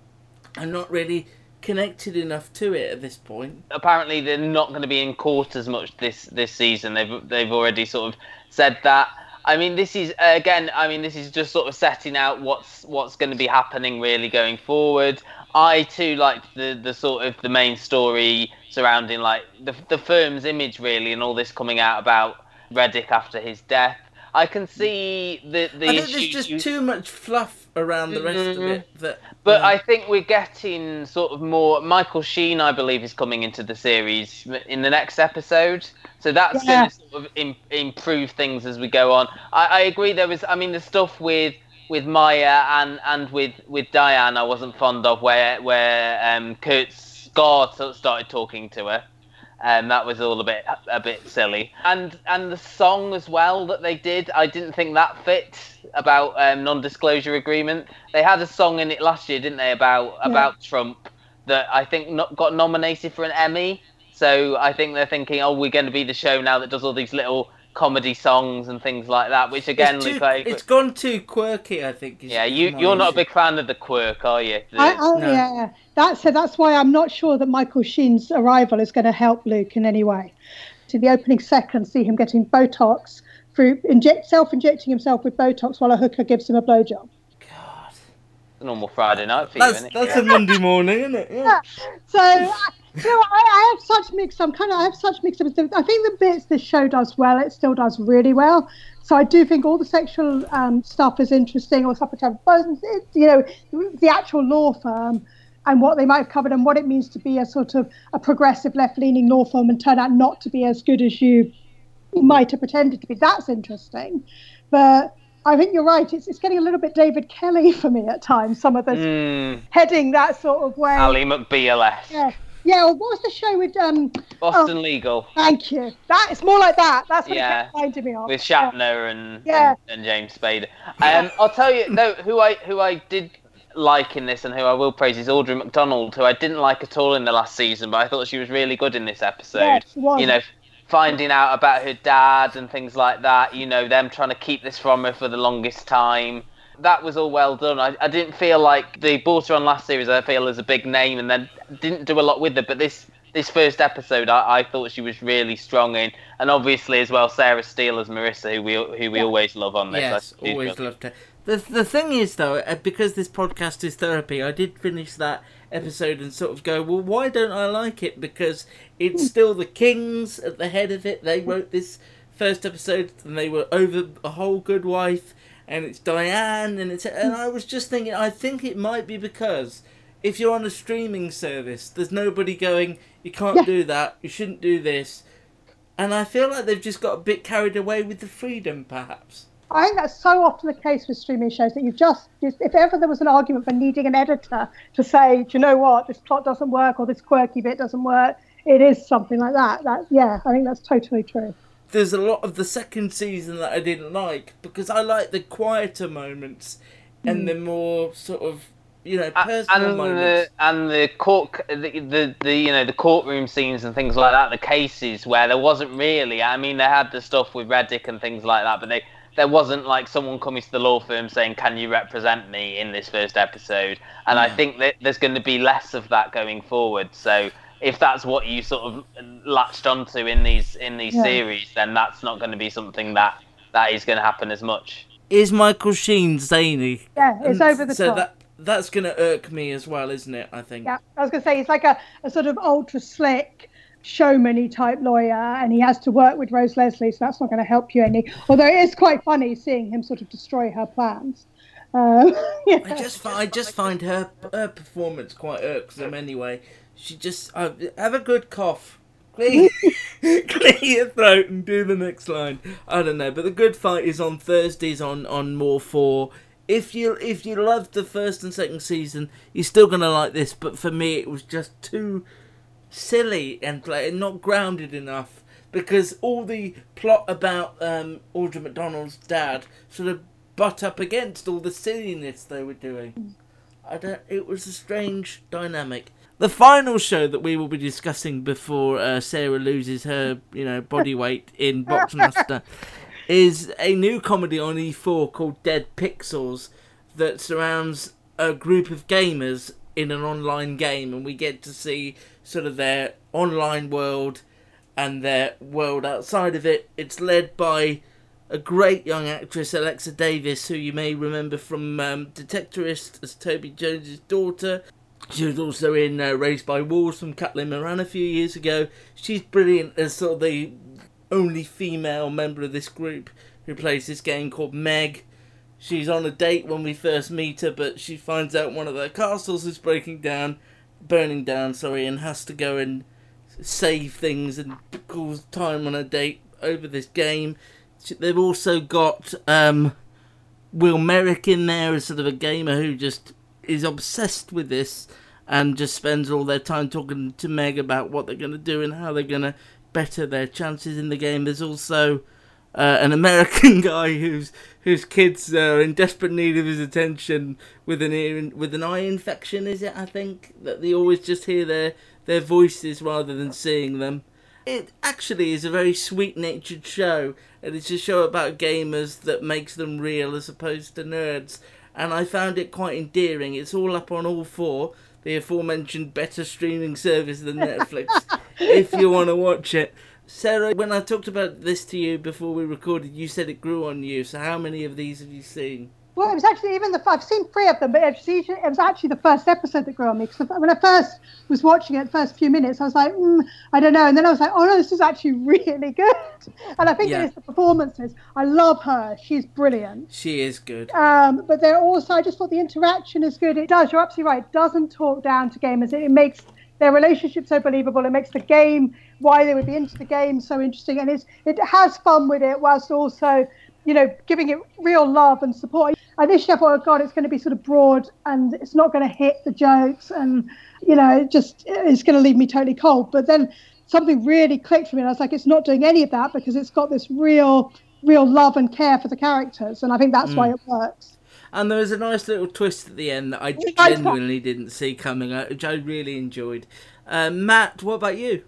I'm not really connected enough to it at this point. Apparently they're not going to be in court as much this, this season. They've they've already sort of said that. I mean, this is, again, I mean, this is just sort of setting out what's what's going to be happening really going forward. I, too, liked the, the sort of the main story surrounding, like, the, the firm's image, really, and all this coming out about Reddick after his death. I can see the the I think issue. There's just you... too much fluff around the rest mm-hmm. of it. That, but um... I think we're getting sort of more... Michael Sheen, I believe, is coming into the series in the next episode. So that's yeah. going to sort of im- improve things as we go on. I, I agree there was... I mean, the stuff with, with Maya and, and with, with Diane I wasn't fond of, where, where um, Kurt's guard started talking to her. And um, that was all a bit a bit silly, and and the song as well that they did, I didn't think that fit about um, non-disclosure agreement. They had a song in it last year, didn't they, about yeah. about Trump that I think not, got nominated for an Emmy. So I think they're thinking, oh, we're going to be the show now that does all these little comedy songs and things like that, which again it's, too, Luke, I, it's gone too quirky, I think. Yeah, you, you're not a big fan of the quirk, are you? I, oh no. yeah, that's that's why I'm not sure that Michael Sheen's arrival is going to help Luke in any way. To the opening seconds, see him getting Botox through inject self-injecting himself with Botox while a hooker gives him a blowjob. God, a normal Friday night for that's, you, isn't it? That's yeah. a Monday morning, isn't it? Yeah. yeah. So. You know, I, I have such mixed. I'm kind of. I have such mixed. I think the bits this show does well, it still does really well. So I do think all the sexual um, stuff is interesting, or stuff which I've, you know, the actual law firm and what they might have covered and what it means to be a sort of a progressive left-leaning law firm and turn out not to be as good as you might have pretended to be. That's interesting, but. I think you're right. It's it's getting a little bit David Kelly for me at times. Some of this mm. heading that sort of way. Ali McBeal-esque. Yeah. Yeah, well, what was the show with... Um, Boston oh, Legal. Thank you. That It's more like that. That's what yeah. it kept reminding me of. With Shatner yeah. And, yeah. and and James Spader. Yeah. Um, I'll tell you, no, who I who I did like in this and who I will praise is Audrey McDonald, who I didn't like at all in the last season, but I thought she was really good in this episode. Yeah, she was. You know, finding out about her dad and things like that, you know, them trying to keep this from her for the longest time. That was all well done. I, I didn't feel like they brought her on last series, I feel, as a big name and then didn't do a lot with her. But this this first episode, I, I thought she was really strong in. And obviously as well, Sarah Steele as Marissa, who we who we yeah. always love on this. Yes, always good. Loved her. The, the thing is, though, because this podcast is therapy, I did finish that episode and sort of go, well, why don't I like it? Because it's still the Kings at the head of it. They wrote this first episode and they were over a whole Good Wife. And it's Diane, and it's and I was just thinking, I think it might be because if you're on a streaming service, there's nobody going, you can't yeah. do that, you shouldn't do this. And I feel like they've just got a bit carried away with the freedom, perhaps. I think that's so often the case with streaming shows, that you just, if ever there was an argument for needing an editor to say, do you know what, this plot doesn't work, or this quirky bit doesn't work, it is something like that. That yeah, I think that's totally true. There's a lot of the second season that I didn't like because I like the quieter moments mm. and the more sort of you know, personal and moments. The, and the court, the, the the you know, the courtroom scenes and things like that. The cases where there wasn't really. I mean, they had the stuff with Reddick and things like that, but they there wasn't like someone coming to the law firm saying, "Can you represent me in this first episode?" And yeah. I think that there's going to be less of that going forward. So if that's what you sort of latched onto in these in these yeah. series, then that's not going to be something that that is going to happen as much. Is Michael Sheen zany? Yeah, it's and over the so top. So that, that's going to irk me as well, isn't it, I think? Yeah, I was going to say, he's like a, a sort of ultra-slick, showman-y type lawyer, and he has to work with Rose Leslie, so that's not going to help you any. Although it is quite funny seeing him sort of destroy her plans. Um, yeah. I just I just find her her performance quite irksome anyway. She just... Uh, have a good cough. Clear, clear your throat and do the next line. I don't know, but The Good Fight is on Thursdays on, on More four. If you if you loved the first and second season, you're still going to like this, but for me it was just too silly and like, not grounded enough, because all the plot about um, Audra McDonald's dad sort of butt up against all the silliness they were doing. I don't. It was a strange dynamic. The final show that we will be discussing before uh, Sarah loses her, you know, body weight in BoxMaster is a new comedy on E four called Dead Pixels that surrounds a group of gamers in an online game, and we get to see sort of their online world and their world outside of it. It's led by a great young actress, Alexa Davis, who you may remember from um, Detectorist as Toby Jones's daughter. She was also in uh, Raised by Wolves from Catelyn Moran a few years ago. She's brilliant as sort of the only female member of this group who plays this game called Meg. She's on a date when we first meet her, but she finds out one of her castles is breaking down, burning down, sorry, and has to go and save things and calls time on her date over this game. They've also got um, Will Merrick in there as sort of a gamer who just is obsessed with this and just spends all their time talking to Meg about what they're going to do and how they're going to better their chances in the game. There's also uh, an American guy whose whose kids are in desperate need of his attention with an ear with an eye infection, is it? I think that they always just hear their their voices rather than seeing them. It actually is a very sweet-natured show, and it's a show about gamers that makes them real as opposed to nerds. And I found it quite endearing. It's all up on All four, the aforementioned better streaming service than Netflix, if you want to watch it. Sarah, when I talked about this to you before we recorded, you said it grew on you. So how many of these have you seen? Well, it was actually even the I've seen three of them, but it was actually the first episode that grew on me. Because when I first was watching it, the first few minutes, I was like, mm, I don't know. And then I was like, oh no, this is actually really good. And I think yeah. it is the performances. I love her. She's brilliant. She is good. Um, but they're also, I just thought the interaction is good. It does. You're absolutely right. It doesn't talk down to gamers. It, it makes their relationship so believable. It makes the game, why they would be into the game, so interesting. And it's it has fun with it whilst also, you know, giving it real love and support. Initially, I thought, oh God, it's going to be sort of broad and it's not going to hit the jokes and, you know, it just it's going to leave me totally cold. But then something really clicked for me and I was like, it's not doing any of that because it's got this real, real love and care for the characters. And I think that's mm. why it works. And there was a nice little twist at the end that I genuinely didn't see coming, which I really enjoyed. Uh, Matt, what about you?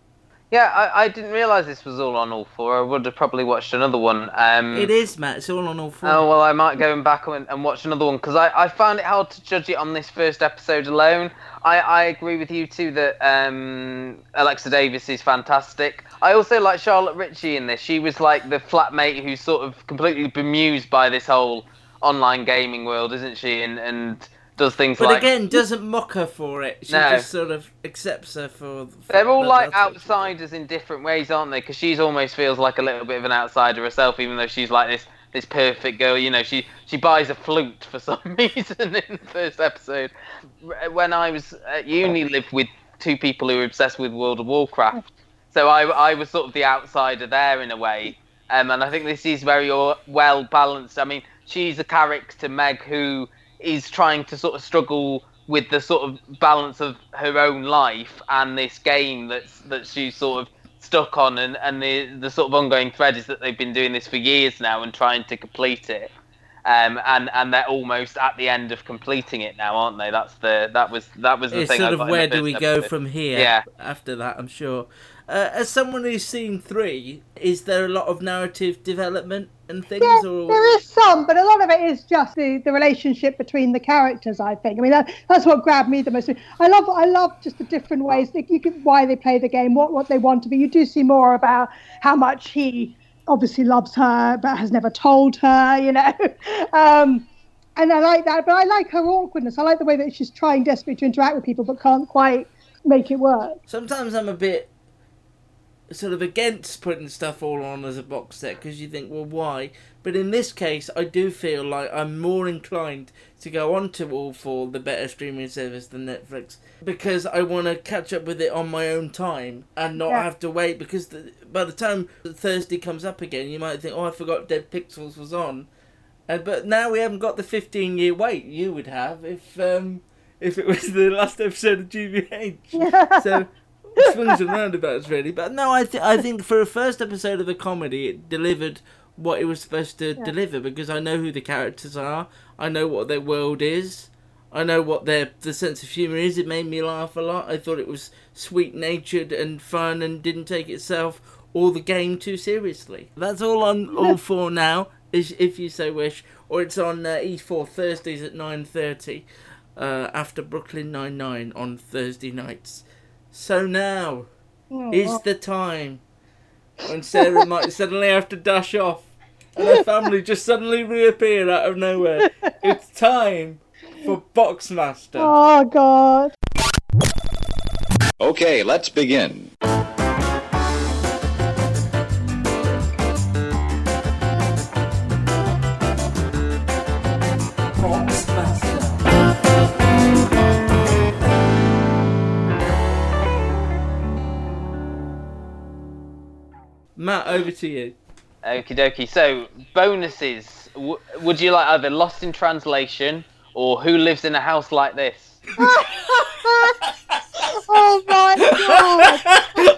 Yeah, I, I didn't realise this was all on All four. I would have probably watched another one. Um, it is, Matt. It's all on All four. Oh, well, I might go back and, and watch another one, because I, I found it hard to judge it on this first episode alone. I, I agree with you, too, that um, Alexa Davis is fantastic. I also like Charlotte Ritchie in this. She was like the flatmate who's sort of completely bemused by this whole online gaming world, isn't she? And... and does things but like... again, doesn't mock her for it. She no. just sort of accepts her for... for They're all like outsiders in different ways, aren't they? Because she almost feels like a little bit of an outsider herself, even though she's like this this perfect girl. You know, she, she buys a flute for some reason in the first episode. When I was at uni, lived with two people who were obsessed with World of Warcraft. So I, I was sort of the outsider there in a way. Um, and I think this is very well balanced. I mean, she's a character, Meg, who... is trying to sort of struggle with the sort of balance of her own life and this game that's that she's sort of stuck on, and, and the the sort of ongoing thread is that they've been doing this for years now and trying to complete it. Um, and and they're almost at the end of completing it now, aren't they? That's the that was that was the it's thing. Sort of where do we go from here? Yeah. After that, I'm sure. Uh, as someone who's seen three, is there a lot of narrative development and things? Yeah, or... there is some, but a lot of it is just the, the relationship between the characters, I think. I mean, that, that's what grabbed me the most. I love I love just the different ways, that you can, why they play the game, what, what they want to be. You do see more about how much he obviously loves her, but has never told her, you know. Um, and I like that, but I like her awkwardness. I like the way that she's trying desperately to interact with people, but can't quite make it work. Sometimes I'm a bit... sort of against putting stuff all on as a box set, because you think, well, why? But in this case, I do feel like I'm more inclined to go on to All four, the better streaming service than Netflix, because I want to catch up with it on my own time and not yeah. have to wait, because the, by the time Thursday comes up again, you might think, oh, I forgot Dead Pixels was on. Uh, but now we haven't got the fifteen-year wait you would have if um, if it was the last episode of G V H. Yeah. So... swings and roundabouts, really. But no, I, th- I think for a first episode of a comedy, it delivered what it was supposed to yeah. deliver, because I know who the characters are, I know what their world is, I know what their the sense of humour is. It made me laugh a lot. I thought it was sweet-natured and fun and didn't take itself or the game too seriously. That's all on All four now, if you so wish, or it's on uh, E four Thursdays at nine thirty, uh, after Brooklyn Nine-Nine on Thursday nights. So now oh, is the time when Sarah might suddenly have to dash off and her family just suddenly reappear out of nowhere. It's time for BoxMaster. Oh, God. Okay, let's begin. Matt, over to you. Okie dokie. So, bonuses. W- would you like either Lost in Translation or Who Lives in a House Like This? Oh my God!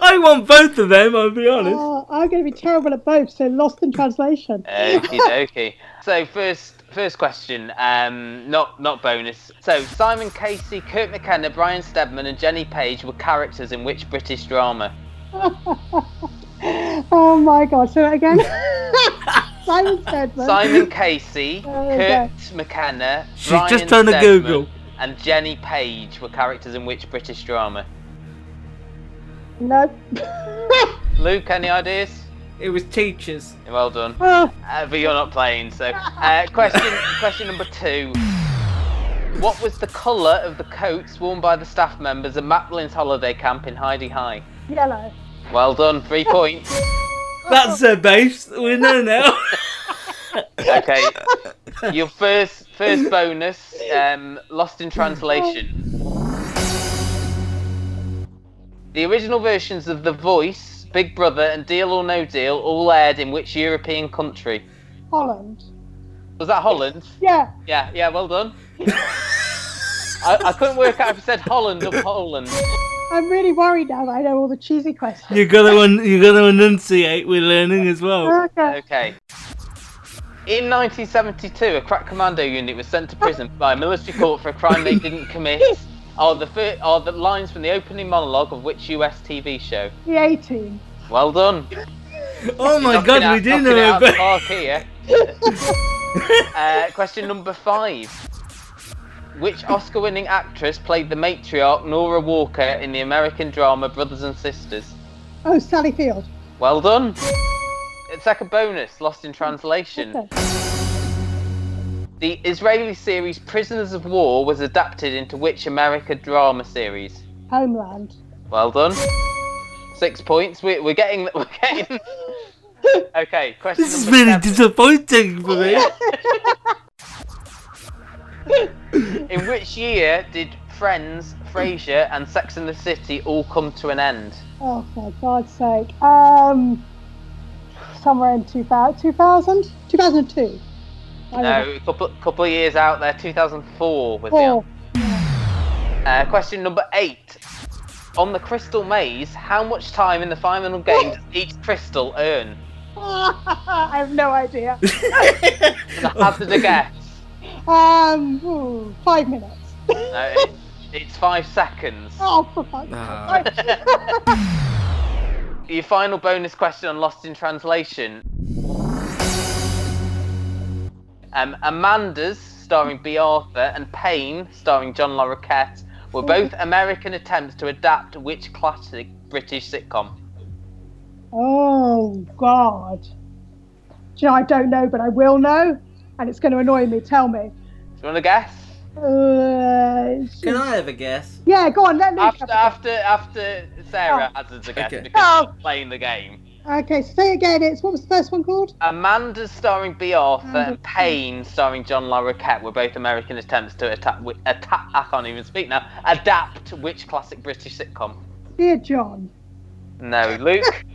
I want both of them, I'll be honest. Oh, I'm going to be terrible at both, so Lost in Translation. Okie dokie. So, first first question, um, not, not bonus. So, Simon Casey, Kurt McKenna, Brian Steadman and Jenny Page were characters in which British drama? Oh my God! So again, Simon Steadman, Simon Casey, Kurt McKenna, she's Brian just trying Steadman, to Google, and Jenny Page were characters in which British drama? No. Luke, any ideas? It was Teachers. Well done. Oh. Uh, but you're not playing, so uh, question question number two. What was the colour of the coats worn by the staff members at Maplin's holiday camp in Heidi High? Yellow. Well done, three points. That's her base. We know now. Okay, your first first bonus, um, Lost in Translation. The original versions of The Voice, Big Brother, and Deal or No Deal all aired in which European country? Holland. Was that Holland? Yeah. Yeah. Yeah. Well done. I, I couldn't work out if you said Holland or Poland. I'm really worried now that I know all the cheesy questions. You've got to, un- you've got to enunciate with learning as well. Okay. Okay. In nineteen seventy-two, a crack commando unit was sent to prison by a military court for a crime they didn't commit. Are the, fir- are the lines from the opening monologue of which U S T V show? The A-Team. Well done. Oh my knocking God, out, we do know it. Out the park here. uh, question number five. Which Oscar-winning actress played the matriarch Nora Walker in the American drama Brothers and Sisters? Oh, Sally Field. Well done. Second bonus, Lost in Translation. Okay. The Israeli series Prisoners of War was adapted into which American drama series? Homeland. Well done. Six points. We're, we're getting... We're getting... Okay, question This is really seven. Disappointing for me. In which year did Friends, Frasier and Sex and the City all come to an end? Oh, for God's sake. Um, somewhere in two thousand? two thousand two? No, a couple, couple of years out there. two thousand four was oh. the answer. Uh, question number eight. On the Crystal Maze, how much time in the final game does each crystal earn? I have no idea. How did it get? Um, ooh, five minutes. No, it, it's five seconds. Oh, for fuck's sake. Your final bonus question on Lost in Translation. Um, Amanda's, starring Bea Arthur, and Pain, starring John Le Roquette, were both American attempts to adapt which classic British sitcom? Oh, God. Do you know, I don't know, but I will know, and it's going to annoy me. Tell me. Do you want to guess? Uh, just... Can I have a guess? Yeah, go on, let me After, after, after Sarah oh. hazards a guess, okay. because oh. she's playing the game. Okay, so say again, it's, what was the first one called? Amanda's, starring Bea Arthur, Amanda. and Pain, starring John Le Roquette, were both American attempts to attack, attack, I can't even speak now, adapt which classic British sitcom? Dear John. No, Luke.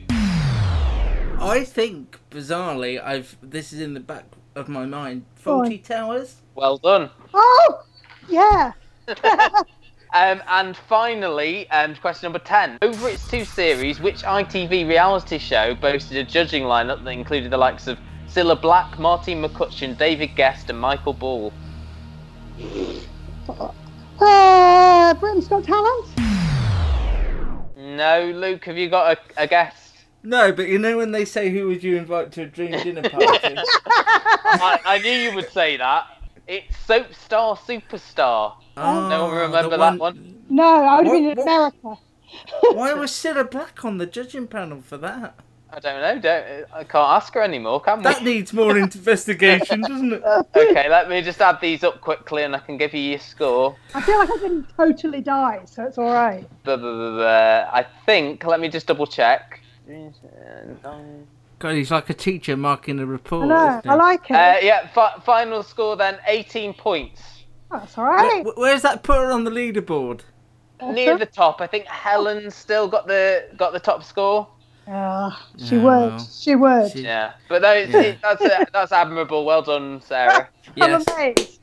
I think, bizarrely, I've, this is in the back of my mind, Faulty Towers. Well done. Oh, yeah. Um, and finally, um, question number ten. Over its two series, which I T V reality show boasted a judging lineup that included the likes of Cilla Black, Martine McCutcheon, David Guest and Michael Ball? Uh, Britain's Got Talent? No, Luke, have you got a, a guess? No, but you know when they say who would you invite to a dream dinner party? I, I knew you would say that. It's Soap Star Superstar. Oh, no one remember one... that one? No, I would have been in America. What... Why was Cilla Black on the judging panel for that? I don't know. Don't I can't ask her anymore, can we? That needs more investigation, doesn't it? Okay, let me just add these up quickly and I can give you your score. I feel like I didn't totally die, so it's all right. I think, let me just double check. God, he's like a teacher marking a report. I know, I like it. Uh, yeah, fi- final score then, eighteen points. Oh, that's all right. Where, where's that put her on the leaderboard? Awesome. Near the top. I think Helen's still got the got the top score. Yeah, oh, she no. would. She would. She, yeah, but those, yeah. It, that's uh, that's admirable. Well done, Sarah. Yes. I'm amazed.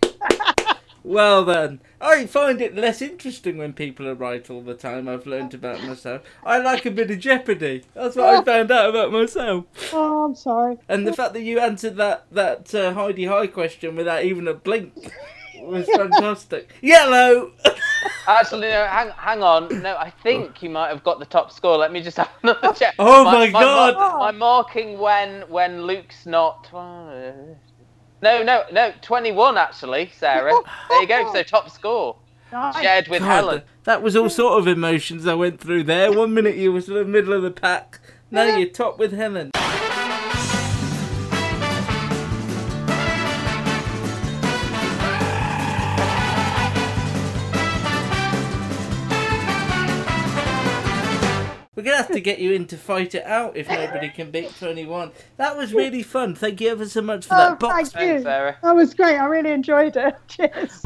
Well then, I find it less interesting when people are right all the time. I've learned about myself. I like a bit of jeopardy. That's what I found out about myself. Oh, I'm sorry. And the fact that you answered that that uh, Heidi High question without even a blink was fantastic. Yellow. Actually, no. Hang, hang on. No, I think you might have got the top score. Let me just have another check. Oh my, my God! My, my, my marking when when Luke's not. No, no, no, twenty-one actually, Sarah. There you go, so top score. Nice. Shared with God, Helen. That was all sort of emotions I went through there. One minute you were sort of middle of the pack, now yeah. you're top with Helen. We're going to have to get you in to fight it out if nobody can beat twenty-one. That was really fun. Thank you ever so much for oh, that box. Thank you. Thanks, Sarah. That was great. I really enjoyed it. Cheers.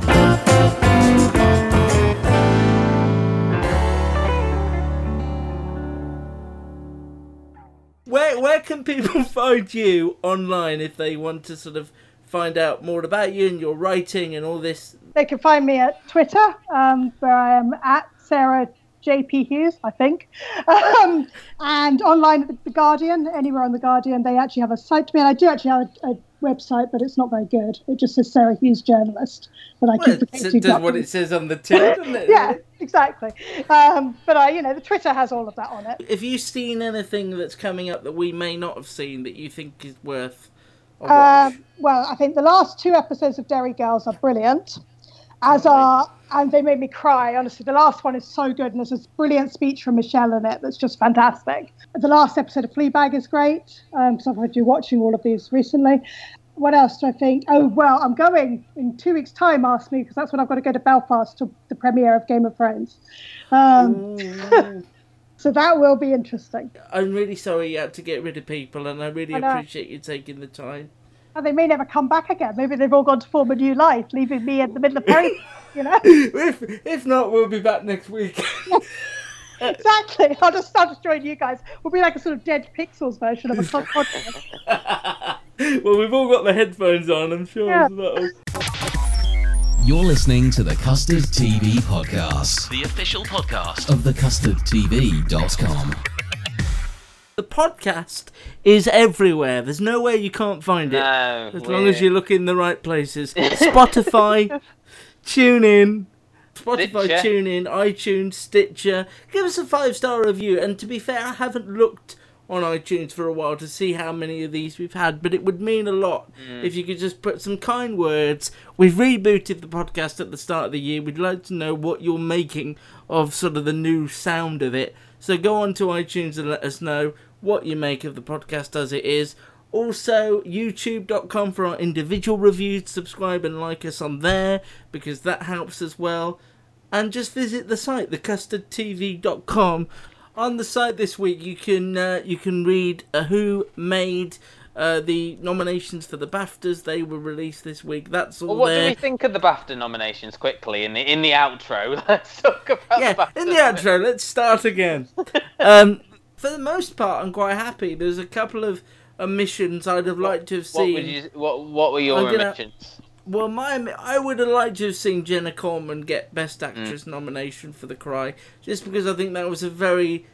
Where, where can people find you online if they want to sort of find out more about you and your writing and all this? They can find me at Twitter, um, where I am at Sarah J P Hughes, I think, um, and online at The Guardian, anywhere on The Guardian. They actually have a site to me, and I do actually have a, a website, but it's not very good. It just says Sarah Hughes Journalist. But I well, keep it does up. What it says on the tin, doesn't it? Yeah, exactly. Um, but, I, you know, the Twitter has all of that on it. Have you seen anything that's coming up that we may not have seen that you think is worth a watch? Uh, well, I think the last two episodes of Derry Girls are brilliant. As are, and they made me cry, honestly. The last one is so good, and there's this brilliant speech from Michelle in it that's just fantastic. The last episode of Fleabag is great, because um, I've had you watching all of these recently. What else do I think? Oh, well, I'm going in two weeks' time, ask me, because that's when I've got to go to Belfast to the premiere of Game of Thrones. Um, so that will be interesting. I'm really sorry you had to get rid of people, and I really I appreciate you taking the time. And they may never come back again. Maybe they've all gone to form a new life, leaving me in the middle of Paris, you know? If, if not, we'll be back next week. Exactly. I'll just start to join you guys. We'll be like a sort of Dead Pixels version of a podcast. Well, we've all got the headphones on, I'm sure. Yeah. You're listening to the Custard T V podcast, the official podcast of the custard t v dot com. The podcast is everywhere. There's nowhere you can't find it. No, as weird. long as you look in the right places. Spotify, tune in. Spotify, Stitcher. tune in, iTunes, Stitcher. Give us a five-star review. And to be fair, I haven't looked on iTunes for a while to see how many of these we've had, but it would mean a lot mm. if you could just put some kind words. We've rebooted the podcast at the start of the year. We'd like to know what you're making of sort of the new sound of it. So go on to iTunes and let us know what you make of the podcast as it is. Also, youtube dot com for our individual reviews. Subscribe and like us on there, because that helps as well. And just visit the site, the custard t v dot com. On the site this week, you can uh, you can read uh, who made uh, the nominations for the BAFTAs. They were released this week. That's all. Well, what there. do we think of the BAFTA nominations? Quickly in the in the outro, let's talk about. Yeah, the BAFTA in the outro, nominations. Let's start again. um, for the most part, I'm quite happy. There's a couple of omissions I'd have liked to have seen. What, would you, what, what were your gonna, omissions? Well, my I would have liked to have seen Jenna Coleman get Best Actress mm. nomination for The Cry, just because I think that was a very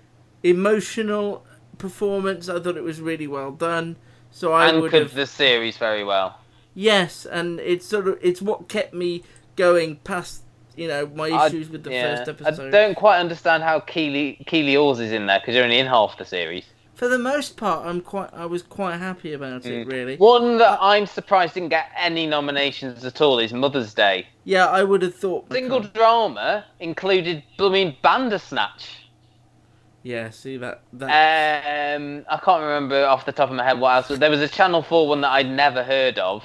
emotional performance. I thought it was really well done. So I and would could have, the series very well. Yes, and it's sort of it's what kept me going past you know my issues I, with the yeah. first episode. I don't quite understand how Keely Keely Hawes is in there, because you're only in half the series. For the most part, I'm quite. I was quite happy about it, mm. really. One that I'm surprised didn't get any nominations at all is Mother's Day. Yeah, I would have thought. Single drama included blooming Bandersnatch. Yeah, see that. That's... Um, I can't remember off the top of my head what else. There was a Channel Four one that I'd never heard of.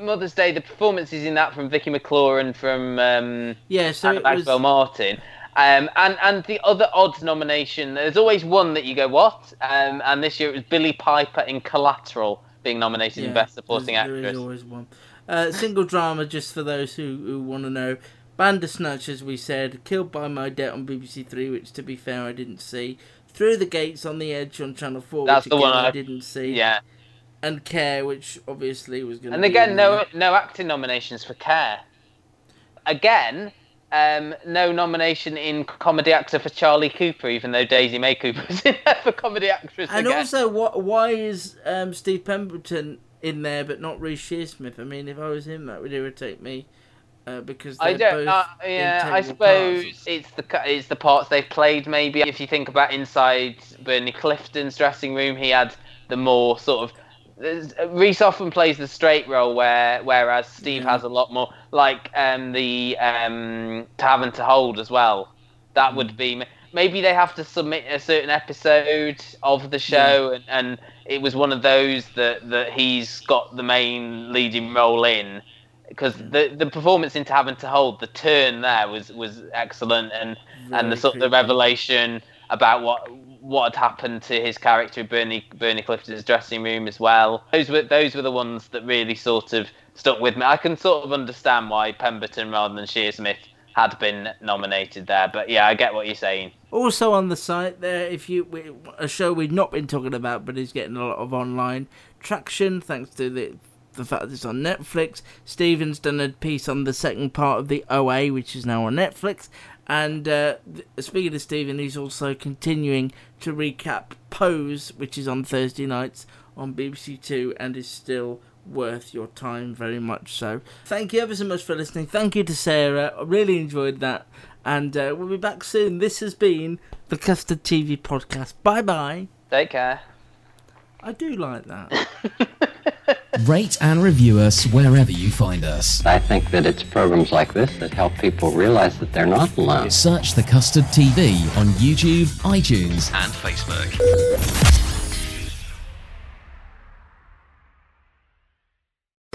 Mother's Day. The performances in that from Vicky McLaurin, from um, yeah, so Anna Bagwell was... Martin. Um, and, and the other odds nomination, there's always one that you go, what? Um, and this year it was Billy Piper in Collateral being nominated yeah, in Best Supporting there Actress. There is always one. Uh, single drama, just for those who, who want to know. Bandersnatch, as we said. Killed by My Debt on B B C Three, which, to be fair, I didn't see. Through the Gates on the Edge on Channel four, That's which again, the one I... I didn't see. Yeah. And Care, which obviously was going to be... And again, no, no acting nominations for Care. Again... Um, no nomination in Comedy Actor for Charlie Cooper, even though Daisy May Cooper is in there for Comedy Actress and again. Also, what, why is um, Steve Pemberton in there but not Rhys Shearsmith? I mean, if I was him, that would irritate me uh, because I don't. Both uh, yeah, I suppose parts. it's the it's the parts they've played. Maybe if you think about inside Bernie Clifton's dressing room, he had the more sort of. Rhys often plays the straight role, where whereas Steve yeah. has a lot more, like um, the um, To Have and To Hold as well. That mm. would be maybe they have to submit a certain episode of the show, yeah. and, and it was one of those that, that he's got the main leading role in, because yeah. the the performance in To Have and To Hold, the turn there was, was excellent, and Very and the sort of the revelation about what. what had happened to his character in Bernie, Bernie Clifton's dressing room as well. Those were those were the ones that really sort of stuck with me. I can sort of understand why Pemberton rather than Shearsmith had been nominated there, but yeah, I get what you're saying. Also on the site there, if you we, a show we've not been talking about but is getting a lot of online traction thanks to the the fact that it's on Netflix. Stephen's done a piece on the second part of the O A, which is now on Netflix. And uh, speaking of Stephen, he's also continuing to recap Pose, which is on Thursday nights on B B C Two and is still worth your time very much so. Thank you ever so much for listening. Thank you to Sarah. I really enjoyed that. And uh, we'll be back soon. This has been the Custard T V Podcast. Bye-bye. Take care. I do like that. Rate and review us wherever you find us. I think that it's programs like this that help people realize that they're not alone. Search The Custard T V on YouTube, iTunes, and Facebook.